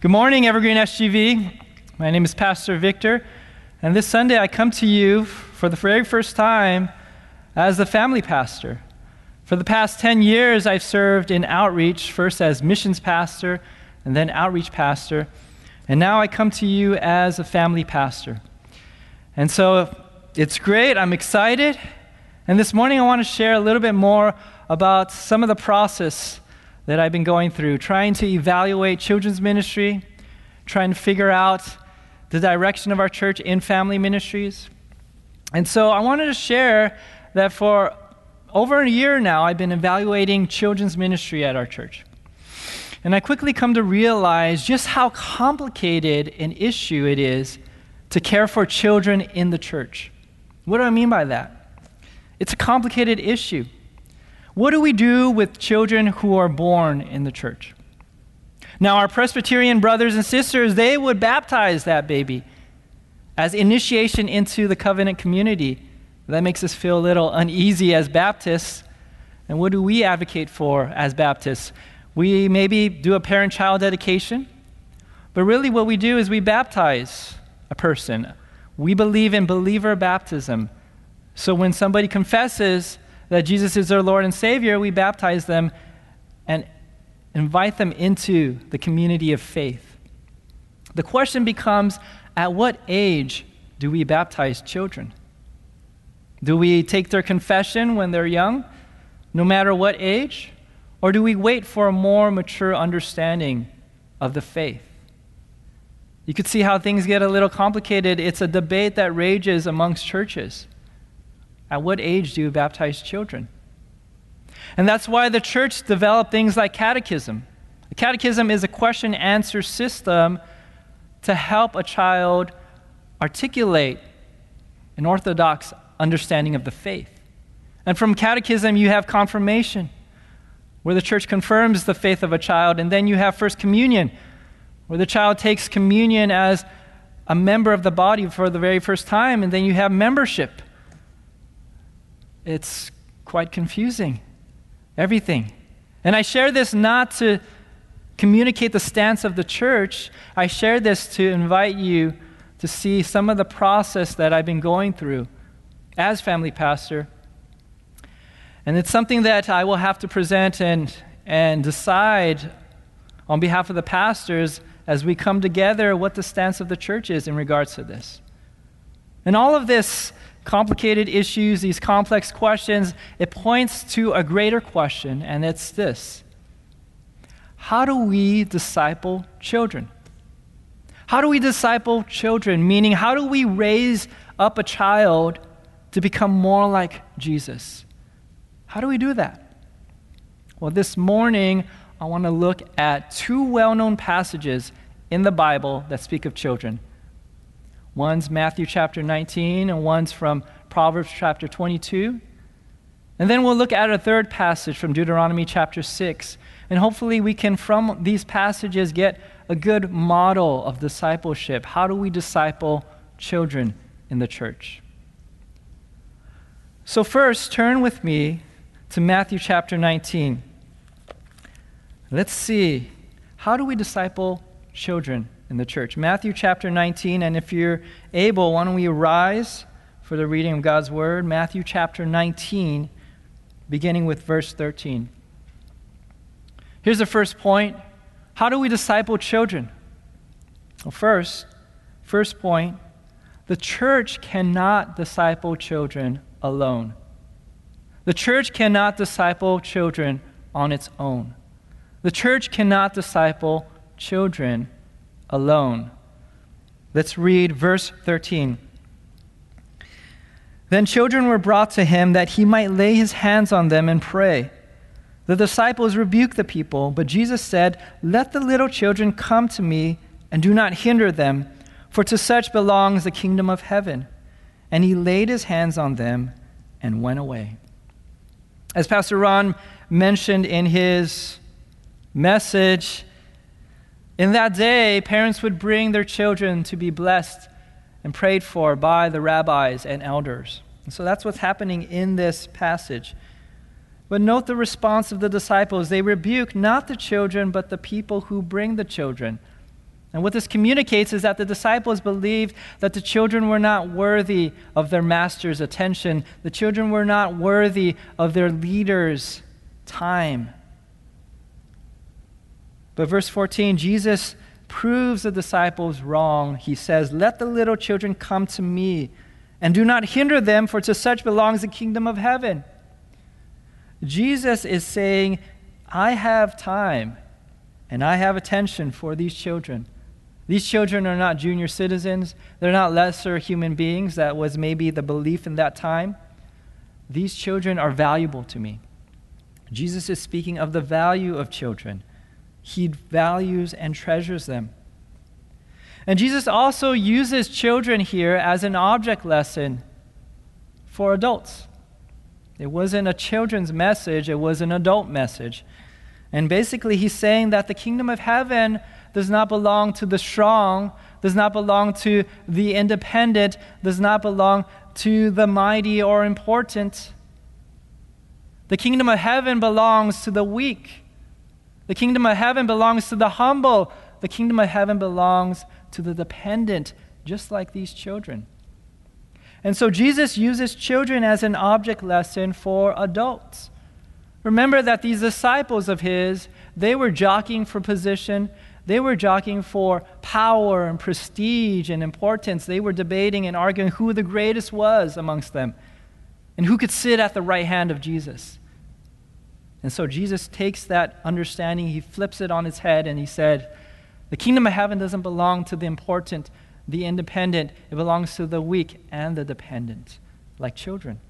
Good morning, Evergreen SGV. My name is Pastor Victor, and this Sunday I come to you for the very first time as the family pastor. For the past 10 years, I've served in outreach, first as missions pastor, and then outreach pastor, and now I come to you as a family pastor. And so it's great, I'm excited, and this morning I want to share a little bit more about some of the process that I've been going through, trying to evaluate children's ministry, trying to figure out the direction of our church in family ministries. And so I wanted to share that for over a year now, I've been evaluating children's ministry at our church. And I quickly come to realize just how complicated an issue it is to care for children in the church. What do I mean by that? It's a complicated issue. What do we do with children who are born in the church? Now, our Presbyterian brothers and sisters, they would baptize that baby as initiation into the covenant community. That makes us feel a little uneasy as Baptists. And what do we advocate for as Baptists? We maybe do a parent-child dedication, but really what we do is we baptize a person. We believe in believer baptism. So when somebody confesses that Jesus is their Lord and Savior, we baptize them and invite them into the community of faith. The question becomes, at what age do we baptize children? Do we take their confession when they're young, no matter what age? Or do we wait for a more mature understanding of the faith? You could see how things get a little complicated. It's a debate that rages amongst churches. At what age do you baptize children? And that's why the church developed things like catechism. A catechism is a question-answer system to help a child articulate an orthodox understanding of the faith. And from catechism, you have confirmation, where the church confirms the faith of a child. And then you have First Communion, where the child takes communion as a member of the body for the very first time. And then you have membership. It's quite confusing, everything. And I share this not to communicate the stance of the church. I share this to invite you to see some of the process that I've been going through as family pastor. And it's something that I will have to present and decide on behalf of the pastors as we come together what the stance of the church is in regards to this. And all of this complicated issues, these complex questions, it points to a greater question, and it's this. How do we disciple children? How do we disciple children? Meaning, how do we raise up a child to become more like Jesus? How do we do that? Well, this morning, I want to look at two well-known passages in the Bible that speak of children. One's Matthew chapter 19, and one's from Proverbs chapter 22. And then we'll look at a third passage from Deuteronomy chapter 6. And hopefully we can, from these passages, get a good model of discipleship. How do we disciple children in the church? So first, turn with me to Matthew chapter 19. Let's see, how do we disciple children in the church? Matthew chapter 19, and if you're able, why don't we rise for the reading of God's word? Matthew chapter 19, beginning with verse 13. Here's the first point. How do we disciple children? Well, first point, the church cannot disciple children alone. The church cannot disciple children on its own. The church cannot disciple children alone. Let's read verse 13. Then children were brought to him that he might lay his hands on them and pray. The disciples rebuked the people, but Jesus said, "Let the little children come to me and do not hinder them, for to such belongs the kingdom of heaven." And he laid his hands on them and went away. As Pastor Ron mentioned in his message, in that day, parents would bring their children to be blessed and prayed for by the rabbis and elders. And so that's what's happening in this passage. But note the response of the disciples. They rebuke not the children, but the people who bring the children. And what this communicates is that the disciples believed that the children were not worthy of their master's attention. The children were not worthy of their leader's time. But verse 14, Jesus proves the disciples wrong. He says, "Let the little children come to me, and do not hinder them, for to such belongs the kingdom of heaven." Jesus is saying, I have time, and I have attention for these children. These children are not junior citizens. They're not lesser human beings. That was maybe the belief in that time. These children are valuable to me. Jesus is speaking of the value of children. He values and treasures them. And Jesus also uses children here as an object lesson for adults. It wasn't a children's message, it was an adult message. And basically he's saying that the kingdom of heaven does not belong to the strong, does not belong to the independent, does not belong to the mighty or important. The kingdom of heaven belongs to the weak. The kingdom of heaven belongs to the humble. The kingdom of heaven belongs to the dependent, just like these children. And so Jesus uses children as an object lesson for adults. Remember that these disciples of his, they were jockeying for position. They were jockeying for power and prestige and importance. They were debating and arguing who the greatest was amongst them and who could sit at the right hand of Jesus. And so Jesus takes that understanding, he flips it on its head, and he said, the kingdom of heaven doesn't belong to the important, the independent. It belongs to the weak and the dependent, like children.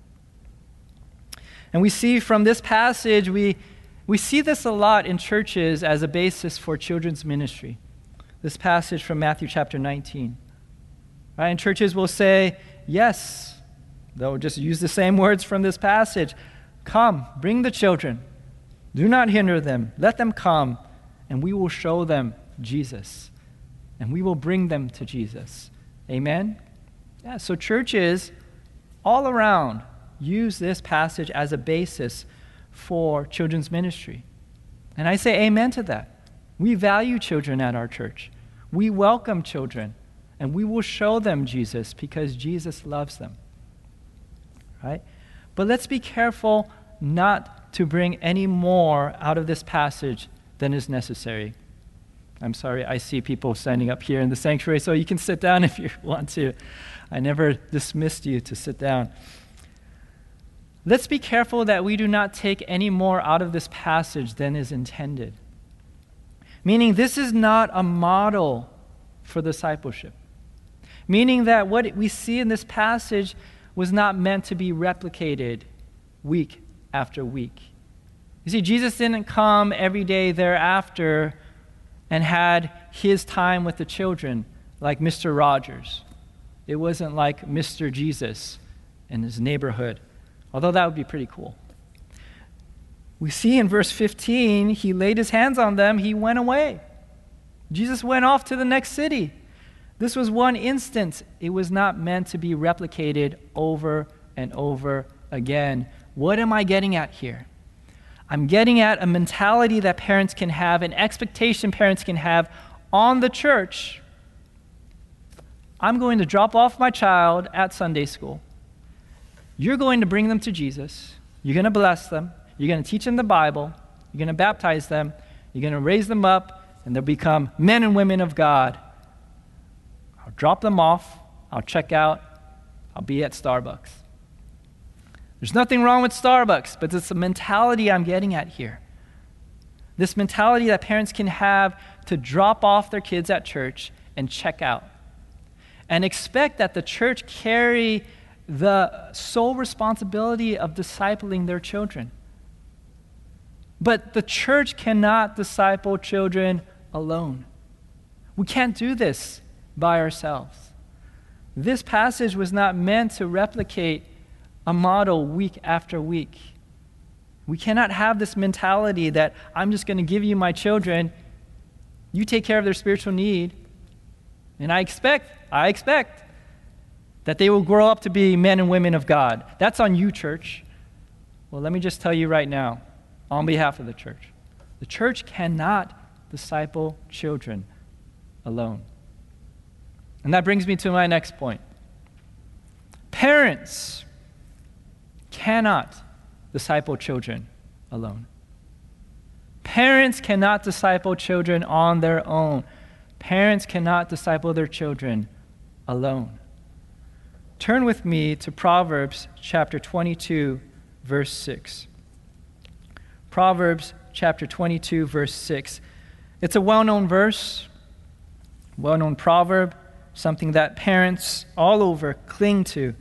And we see from this passage, we see this a lot in churches as a basis for children's ministry. This passage from Matthew chapter 19. Right? And churches will say, yes, they'll just use the same words from this passage. Come, bring the children. Do not hinder them. Let them come, and we will show them Jesus. And we will bring them to Jesus. Amen? Yeah, so churches all around use this passage as a basis for children's ministry. And I say amen to that. We value children at our church. We welcome children, and we will show them Jesus because Jesus loves them. Right? But let's be careful not to bring any more out of this passage than is necessary. I'm sorry, I see people standing up here in the sanctuary, so you can sit down if you want to. I never dismissed you to sit down. Let's be careful that we do not take any more out of this passage than is intended. Meaning, this is not a model for discipleship. Meaning that what we see in this passage was not meant to be replicated week after week. You see, Jesus didn't come every day thereafter and had his time with the children like Mr. Rogers. It wasn't like Mr. Jesus in his neighborhood, although that would be pretty cool. We see in verse 15, he laid his hands on them, he went away. Jesus went off to the next city. This was one instance. It was not meant to be replicated over and over again. What am I getting at here? I'm getting at a mentality that parents can have, an expectation parents can have on the church. I'm going to drop off my child at Sunday school. You're going to bring them to Jesus. You're going to bless them. You're going to teach them the Bible. You're going to baptize them. You're going to raise them up, and they'll become men and women of God. I'll drop them off. I'll check out. I'll be at Starbucks. There's nothing wrong with Starbucks, but it's the mentality I'm getting at here. This mentality that parents can have to drop off their kids at church and check out, and expect that the church carry the sole responsibility of discipling their children. But the church cannot disciple children alone. We can't do this by ourselves. This passage was not meant to replicate a model week after week. We cannot have this mentality that I'm just going to give you my children, you take care of their spiritual need, and I expect that they will grow up to be men and women of God. That's on you, church. Well, let me just tell you right now, on behalf of the church cannot disciple children alone. And that brings me to my next point. Parents cannot disciple children alone. Parents cannot disciple children on their own. Parents cannot disciple their children alone. Turn with me to Proverbs chapter 22, verse 6. Proverbs chapter 22, verse 6. It's a well-known verse, well-known proverb, something that parents all over cling to,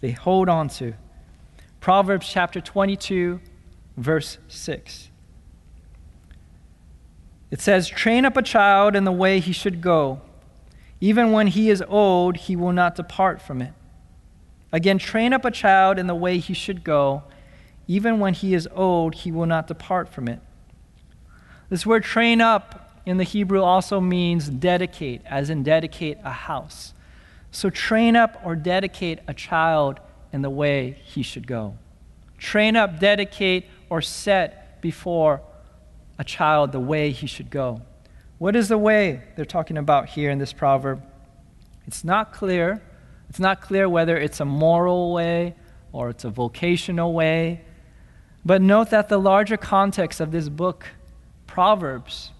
they hold on to. Proverbs chapter 22, verse 6. It says, "Train up a child in the way he should go. Even when he is old, he will not depart from it." Again, train up a child in the way he should go. Even when he is old, he will not depart from it. This word train up in the Hebrew also means dedicate, as in dedicate a house. So train up or dedicate a child in the way he should go. Train up, dedicate, or set before a child the way he should go. What is the way they're talking about here in this proverb? It's not clear. It's not clear whether it's a moral way or it's a vocational way. But note that the larger context of this book, Proverbs,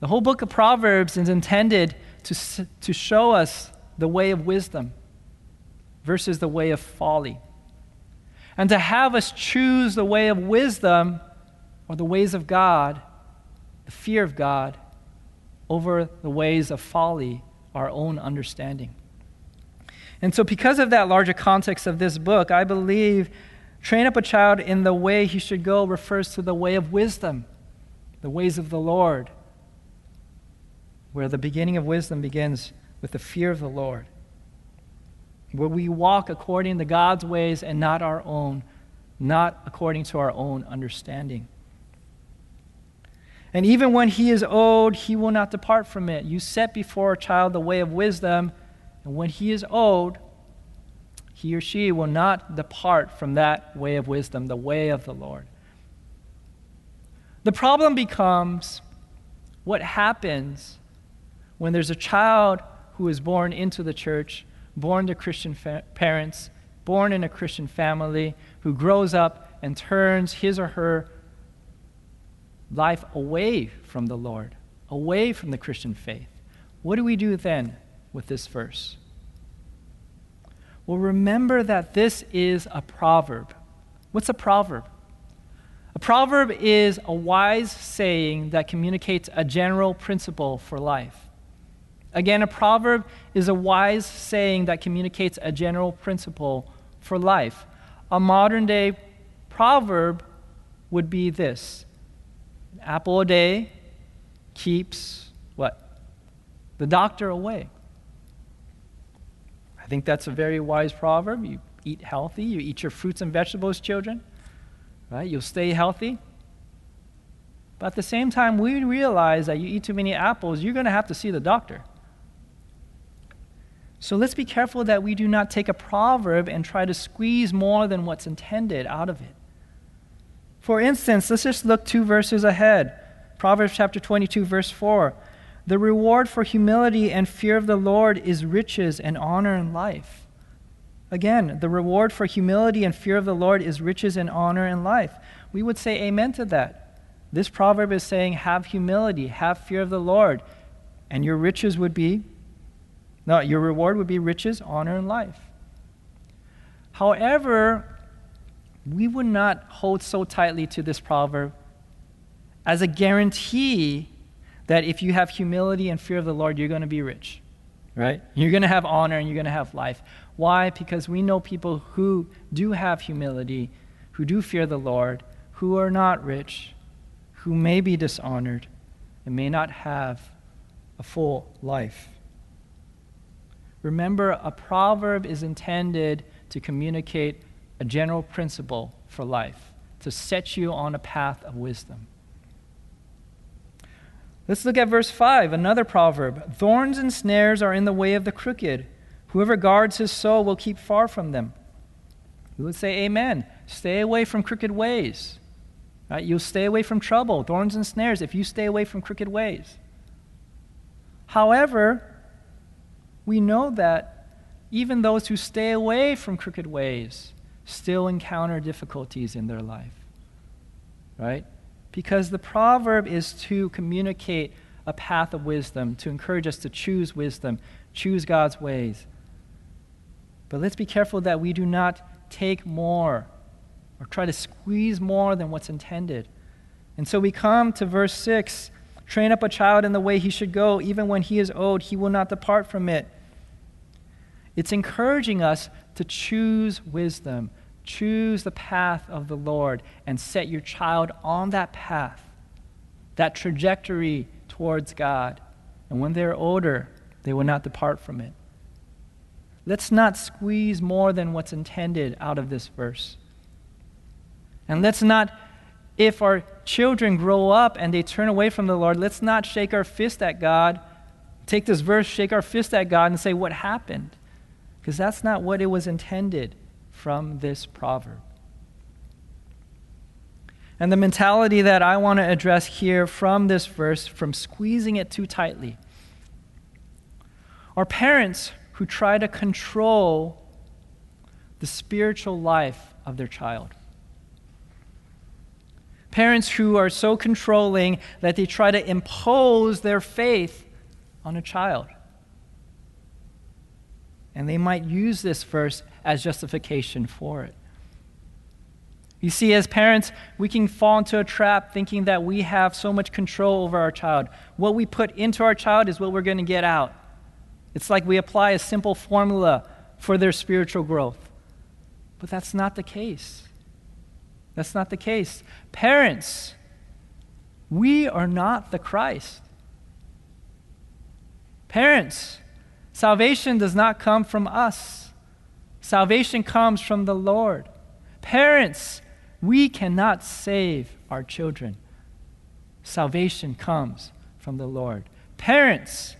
the whole book of Proverbs is intended to show us the way of wisdom versus the way of folly. And to have us choose the way of wisdom or the ways of God, the fear of God, over the ways of folly, our own understanding. And so because of that larger context of this book, I believe train up a child in the way he should go refers to the way of wisdom, the ways of the Lord, where the beginning of wisdom begins with the fear of the Lord, where we walk according to God's ways and not our own, not according to our own understanding. And even when he is old, he will not depart from it. You set before a child the way of wisdom, and when he is old, he or she will not depart from that way of wisdom, the way of the Lord. The problem becomes what happens when there's a child who is born into the church, born to Christian parents, born in a Christian family, who grows up and turns his or her life away from the Lord, away from the Christian faith. What do we do then with this verse? Well, remember that this is a proverb. What's a proverb? A proverb is a wise saying that communicates a general principle for life. Again, a proverb is a wise saying that communicates a general principle for life. A modern-day proverb would be this: an apple a day keeps what? The doctor away. I think that's a very wise proverb. You eat healthy. You eat your fruits and vegetables, children. Right? You'll stay healthy. But at the same time, we realize that you eat too many apples, you're going to have to see the doctor. So let's be careful that we do not take a proverb and try to squeeze more than what's intended out of it. For instance, let's just look two verses ahead. Proverbs chapter 22, verse 4. "The reward for humility and fear of the Lord is riches and honor and life." Again, the reward for humility and fear of the Lord is riches and honor and life. We would say amen to that. This proverb is saying have humility, have fear of the Lord, and your riches would be your reward would be riches, honor, and life. However, we would not hold so tightly to this proverb as a guarantee that if you have humility and fear of the Lord, you're going to be rich, right? You're going to have honor and you're going to have life. Why? Because we know people who do have humility, who do fear the Lord, who are not rich, who may be dishonored, and may not have a full life. Remember, a proverb is intended to communicate a general principle for life, to set you on a path of wisdom. Let's look at verse 5, another proverb. "Thorns and snares are in the way of the crooked. Whoever guards his soul will keep far from them." We would say amen. Stay away from crooked ways. Right? You'll stay away from trouble, thorns and snares, if you stay away from crooked ways. However, we know that even those who stay away from crooked ways still encounter difficulties in their life, right? Because the proverb is to communicate a path of wisdom, to encourage us to choose wisdom, choose God's ways. But let's be careful that we do not take more or try to squeeze more than what's intended. And so we come to verse 6, train up a child in the way he should go, even when he is old, he will not depart from it. It's encouraging us to choose wisdom, choose the path of the Lord, and set your child on that path, that trajectory towards God. And when they're older, they will not depart from it. Let's not squeeze more than what's intended out of this verse. And let's not, if our children grow up and they turn away from the Lord, let's not shake our fist at God, take this verse, shake our fist at God and say, what happened? Because that's not what it was intended from this proverb. And the mentality that I want to address here from this verse, from squeezing it too tightly, are parents who try to control the spiritual life of their child. Parents who are so controlling that they try to impose their faith on a child. And they might use this verse as justification for it. You see, as parents, we can fall into a trap thinking that we have so much control over our child. What we put into our child is what we're going to get out. It's like we apply a simple formula for their spiritual growth. But that's not the case. That's not the case. Parents, we are not the Christ. Parents, salvation does not come from us. Salvation comes from the Lord. Parents, we cannot save our children. Salvation comes from the Lord. Parents,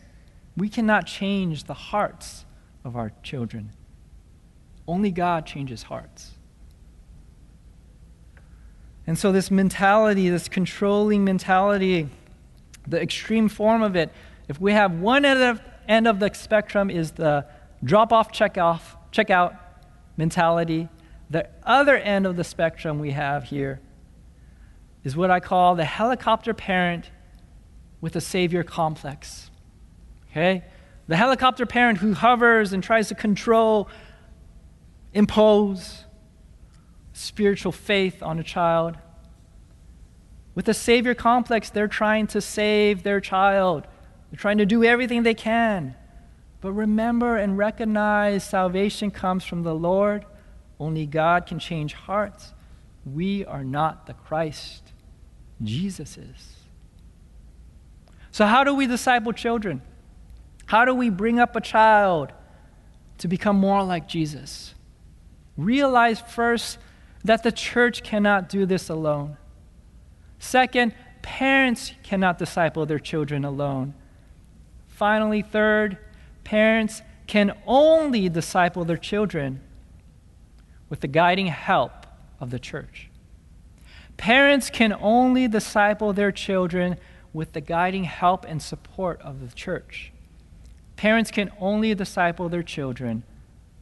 we cannot change the hearts of our children. Only God changes hearts. And so this mentality, this controlling mentality, the extreme form of it, if we have one end of the spectrum is the drop-off, check-out mentality. The other end of the spectrum we have here is what I call the helicopter parent with a savior complex. Okay? The helicopter parent who hovers and tries to control, impose spiritual faith on a child. With a savior complex, they're trying to save their child. They're trying to do everything they can. But remember and recognize salvation comes from the Lord. Only God can change hearts. We are not the Christ. Jesus is. So how do we disciple children? How do we bring up a child to become more like Jesus? Realize first that the church cannot do this alone. Second, parents cannot disciple their children alone. Finally, third, parents can only disciple their children with the guiding help of the church. Parents can only disciple their children with the guiding help and support of the church. Parents can only disciple their children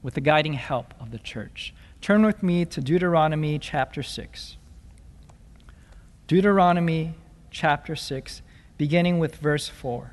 with the guiding help of the church. Turn with me to Deuteronomy chapter 6. Deuteronomy chapter 6, beginning with verse 4.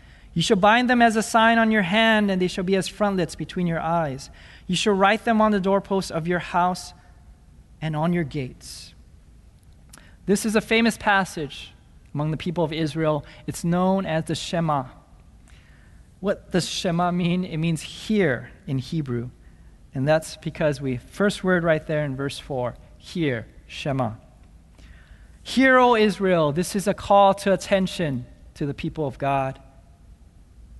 You shall bind them as a sign on your hand, and they shall be as frontlets between your eyes. You shall write them on the doorposts of your house and on your gates. This is a famous passage among the people of Israel. It's known as the Shema. What does Shema mean? It means hear in Hebrew. And that's because we, first word right there in verse 4, hear, Shema. Hear, O Israel, this is a call to attention, to the people of God.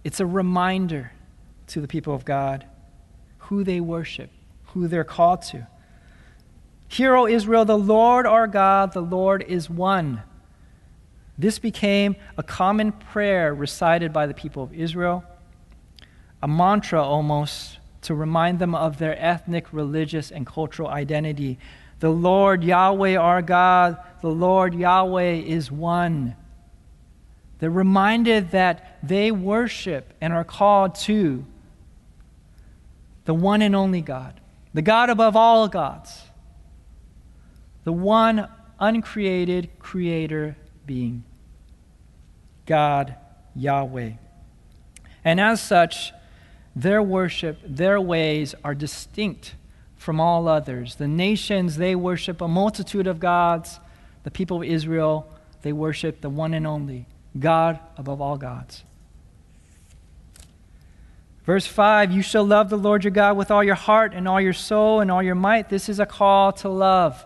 It's a reminder to the people of God who they worship, who they're called to. Hear, O Israel, the Lord our God, the Lord is one. This became a common prayer recited by the people of Israel, a mantra almost to remind them of their ethnic, religious, and cultural identity. The Lord Yahweh our God, the Lord Yahweh is one. They're reminded that they worship and are called to the one and only God, the God above all gods, the one uncreated creator being, God Yahweh. And as such, their worship, their ways are distinct from all others. The nations, they worship a multitude of gods. The people of Israel, they worship the one and only God above all gods. Verse 5, you shall love the Lord your God with all your heart and all your soul and all your might. This is a call to love,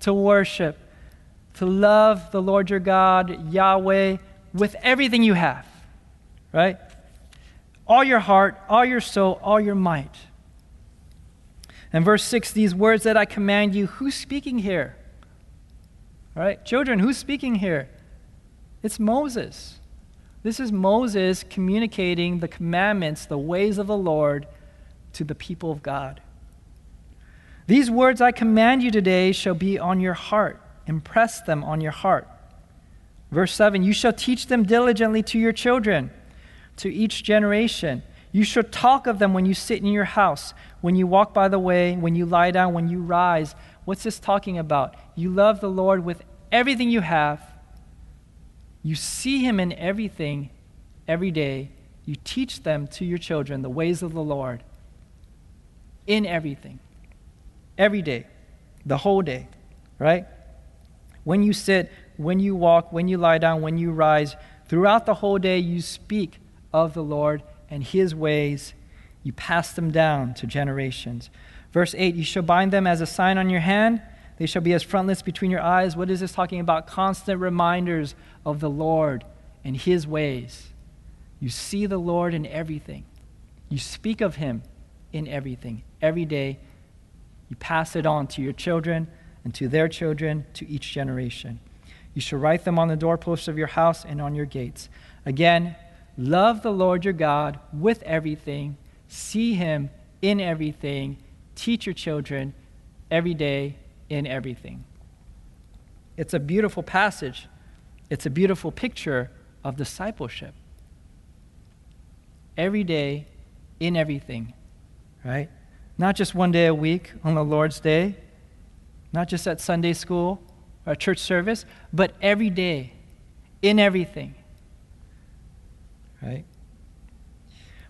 to worship, to love the Lord your God, Yahweh, with everything you have, right? All your heart, all your soul, all your might. And verse 6, these words that I command you, who's speaking here? All right, children, who's speaking here? It's Moses. This is Moses communicating the commandments, the ways of the Lord to the people of God. These words I command you today shall be on your heart. Impress them on your heart. Verse 7, you shall teach them diligently to your children, to each generation. You shall talk of them when you sit in your house, when you walk by the way, when you lie down, when you rise. What's this talking about? You love the Lord with everything you have. You see him in everything, every day. You teach them to your children the ways of the Lord in everything, every day, the whole day, right? When you sit, when you walk, when you lie down, when you rise, throughout the whole day you speak of the Lord and his ways. You pass them down to generations. Verse 8, you shall bind them as a sign on your hand. They shall be as frontlets between your eyes. What is this talking about? Constant reminders of the Lord and his ways. You see the Lord in everything. You speak of him in everything. Every day, you pass it on to your children and to their children, to each generation. You shall write them on the doorposts of your house and on your gates. Again, love the Lord your God with everything. See him in everything. Teach your children every day, in everything. It's a beautiful passage. It's a beautiful picture of discipleship. Every day, in everything, right? Not just one day a week on the Lord's Day, not just at Sunday school or church service, but every day, in everything, right?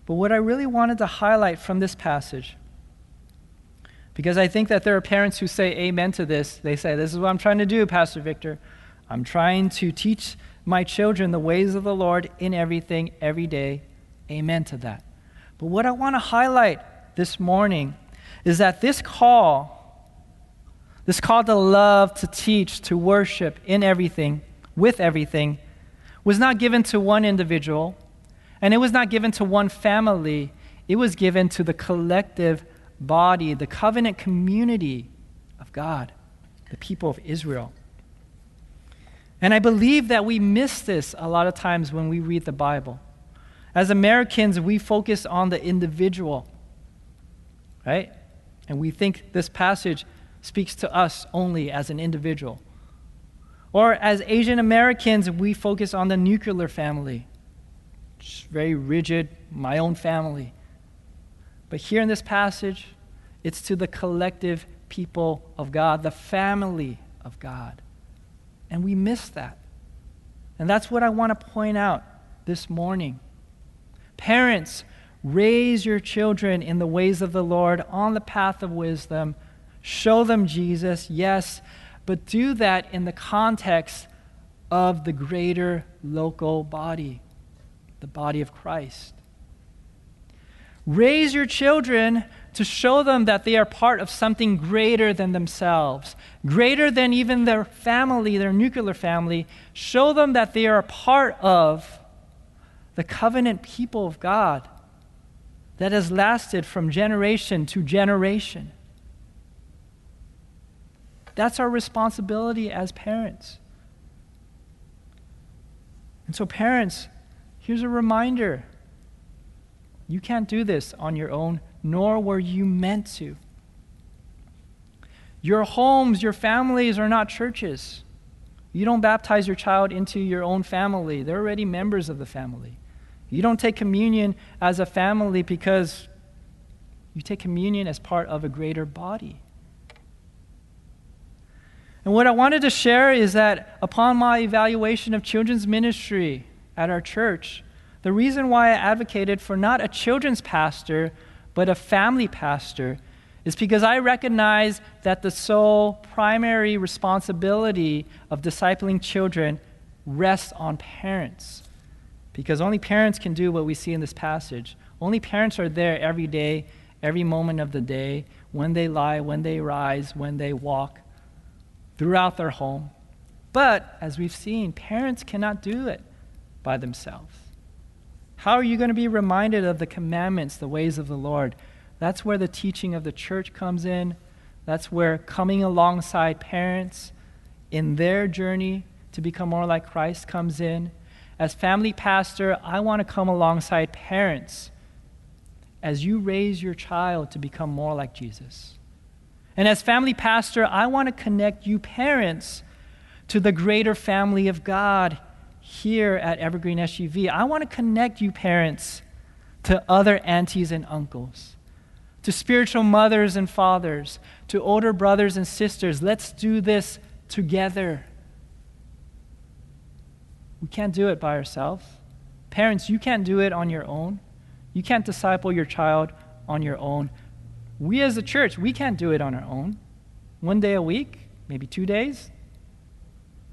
But what I really wanted to highlight from this passage, because I think that there are parents who say amen to this. They say, this is what I'm trying to do, Pastor Victor. I'm trying to teach my children the ways of the Lord in everything, every day. Amen to that. But what I want to highlight this morning is that this call to love, to teach, to worship in everything, with everything, was not given to one individual, and it was not given to one family. It was given to the collective body, the covenant community of God, the people of Israel. And I believe that we miss this a lot of times when we read the Bible. As Americans, we focus on the individual, right? And we think this passage speaks to us only as an individual. Or as Asian Americans, we focus on the nuclear family. Just very rigid, my own family. But here in this passage, it's to the collective people of God, the family of God. And we miss that. And that's what I want to point out this morning. Parents, raise your children in the ways of the Lord, on the path of wisdom. Show them Jesus, yes, but do that in the context of the greater local body, the body of Christ. Raise your children to show them that they are part of something greater than themselves, greater than even their family, their nuclear family. Show them that they are a part of the covenant people of God that has lasted from generation to generation. That's our responsibility as parents. And so parents, here's a reminder. You can't do this on your own, nor were you meant to. Your homes, your families are not churches. You don't baptize your child into your own family. They're already members of the family. You don't take communion as a family because you take communion as part of a greater body. And what I wanted to share is that upon my evaluation of children's ministry at our church, the reason why I advocated for not a children's pastor, but a family pastor is because I recognize that the sole primary responsibility of discipling children rests on parents. Because only parents can do what we see in this passage. Only parents are there every day, every moment of the day, when they lie, when they rise, when they walk, throughout their home. But, as we've seen, parents cannot do it by themselves. How are you going to be reminded of the commandments, the ways of the Lord? That's where the teaching of the church comes in. That's where coming alongside parents in their journey to become more like Christ comes in. As family pastor, I want to come alongside parents as you raise your child to become more like Jesus. And as family pastor, I want to connect you parents to the greater family of God here at Evergreen SGV. I want to connect you parents to other aunties and uncles, to spiritual mothers and fathers, to older brothers and sisters. Let's do this together. We can't do it by ourselves. Parents, you can't do it on your own. You can't disciple your child on your own. We as a church, we can't do it on our own. One day a week, maybe 2 days.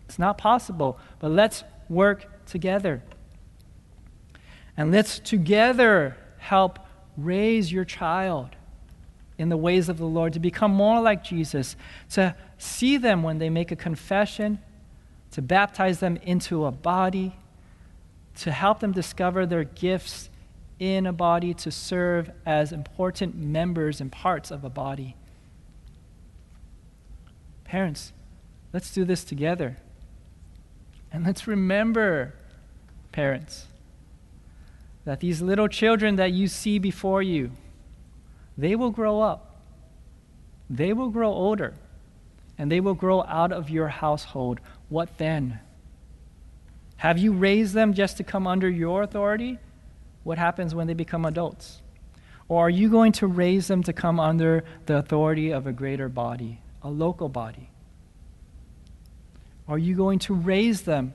It's not possible, but let's work together. And let's together help raise your child in the ways of the Lord to become more like Jesus, to see them when they make a confession, to baptize them into a body, to help them discover their gifts in a body, to serve as important members and parts of a body. Parents, let's do this together. And let's remember, parents, that these little children that you see before you, they will grow up, they will grow older, and they will grow out of your household. What then? Have you raised them just to come under your authority? What happens when they become adults? Or are you going to raise them to come under the authority of a greater body, a local body? Are you going to raise them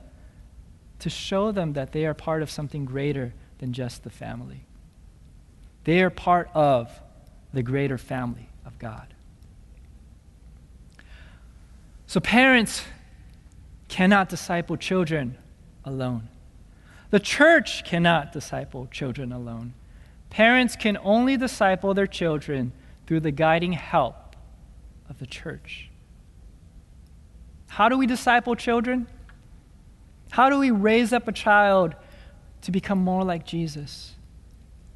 to show them that they are part of something greater than just the family? They are part of the greater family of God. So parents cannot disciple children alone. The church cannot disciple children alone. Parents can only disciple their children through the guiding help of the church. How do we disciple children? How do we raise up a child to become more like Jesus?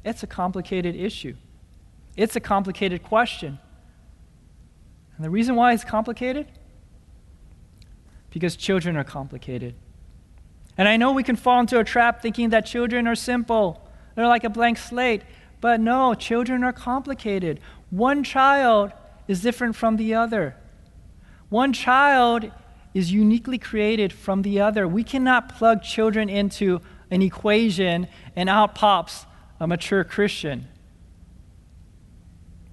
It's a complicated issue. It's a complicated question. And the reason why it's complicated? Because children are complicated. And I know we can fall into a trap thinking that children are simple. They're like a blank slate. But no, children are complicated. One child is different from the other. One child is uniquely created from the other. We cannot plug children into an equation and out pops a mature Christian.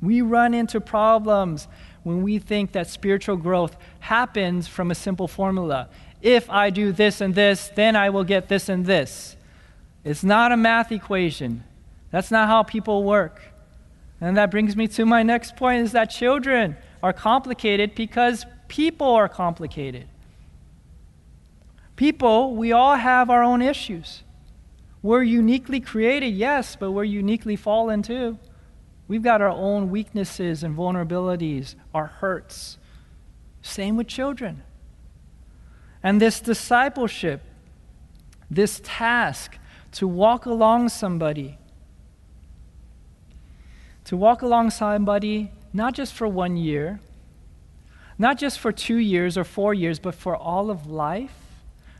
We run into problems when we think that spiritual growth happens from a simple formula. If I do this and this, then I will get this and this. It's not a math equation. That's not how people work. And that brings me to my next point, is that children are complicated because people are complicated. People, we all have our own issues. We're uniquely created, yes, but we're uniquely fallen too. We've got our own weaknesses and vulnerabilities, our hurts. Same with children. And this discipleship, this task to walk along somebody. To walk along somebody, not just for 1 year, not just for 2 years or 4 years, but for all of life,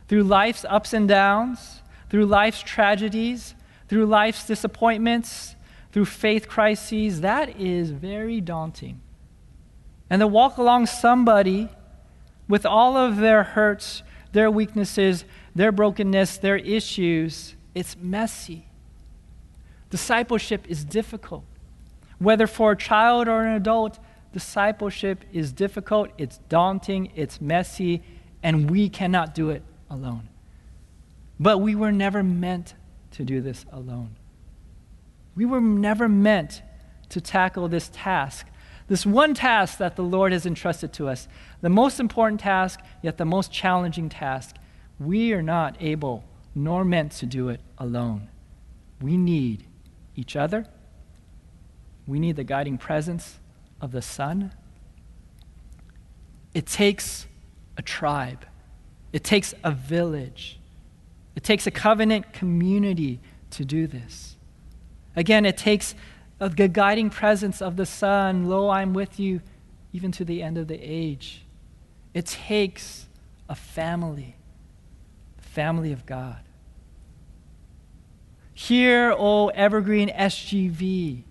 through life's ups and downs, through life's tragedies, through life's disappointments, through faith crises. That is very daunting. And to walk along somebody with all of their hurts, their weaknesses, their brokenness, their issues, it's messy. Discipleship is difficult. Whether for a child or an adult, discipleship is difficult, it's daunting, it's messy, and we cannot do it alone. But we were never meant to do this alone. We were never meant to tackle this task, this one task that the Lord has entrusted to us, the most important task, yet the most challenging task. We are not able nor meant to do it alone. We need each other. We need the guiding presence of the Son. It takes a tribe. It takes a village. It takes a covenant community to do this. Again, it takes the guiding presence of the Son. Lo, I'm with you even to the end of the age. It takes a family, the family of God. Hear, O Evergreen SGV,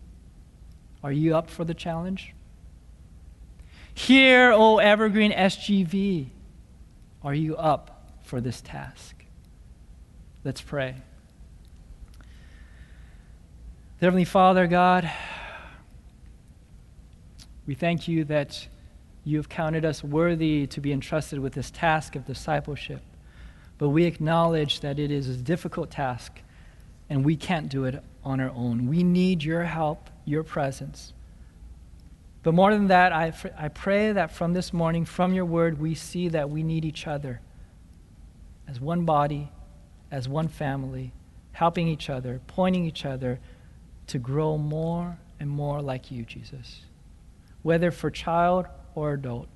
are you up for the challenge? Hear, O Evergreen SGV, are you up for this task? Let's pray. Heavenly Father, God, we thank you that you have counted us worthy to be entrusted with this task of discipleship, but we acknowledge that it is a difficult task and we can't do it on our own. We need your help, your presence. But more than that, I pray that from this morning, from your word, we see that we need each other as one body, as one family, helping each other, pointing each other to grow more and more like you, Jesus. Whether for child or adult,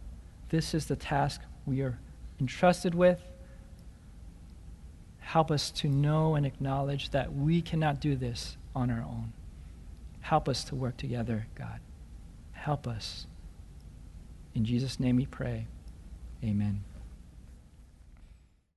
this is the task we are entrusted with. Help us to know and acknowledge that we cannot do this on our own. Help us to work together, God. Help us. In Jesus' name we pray. Amen.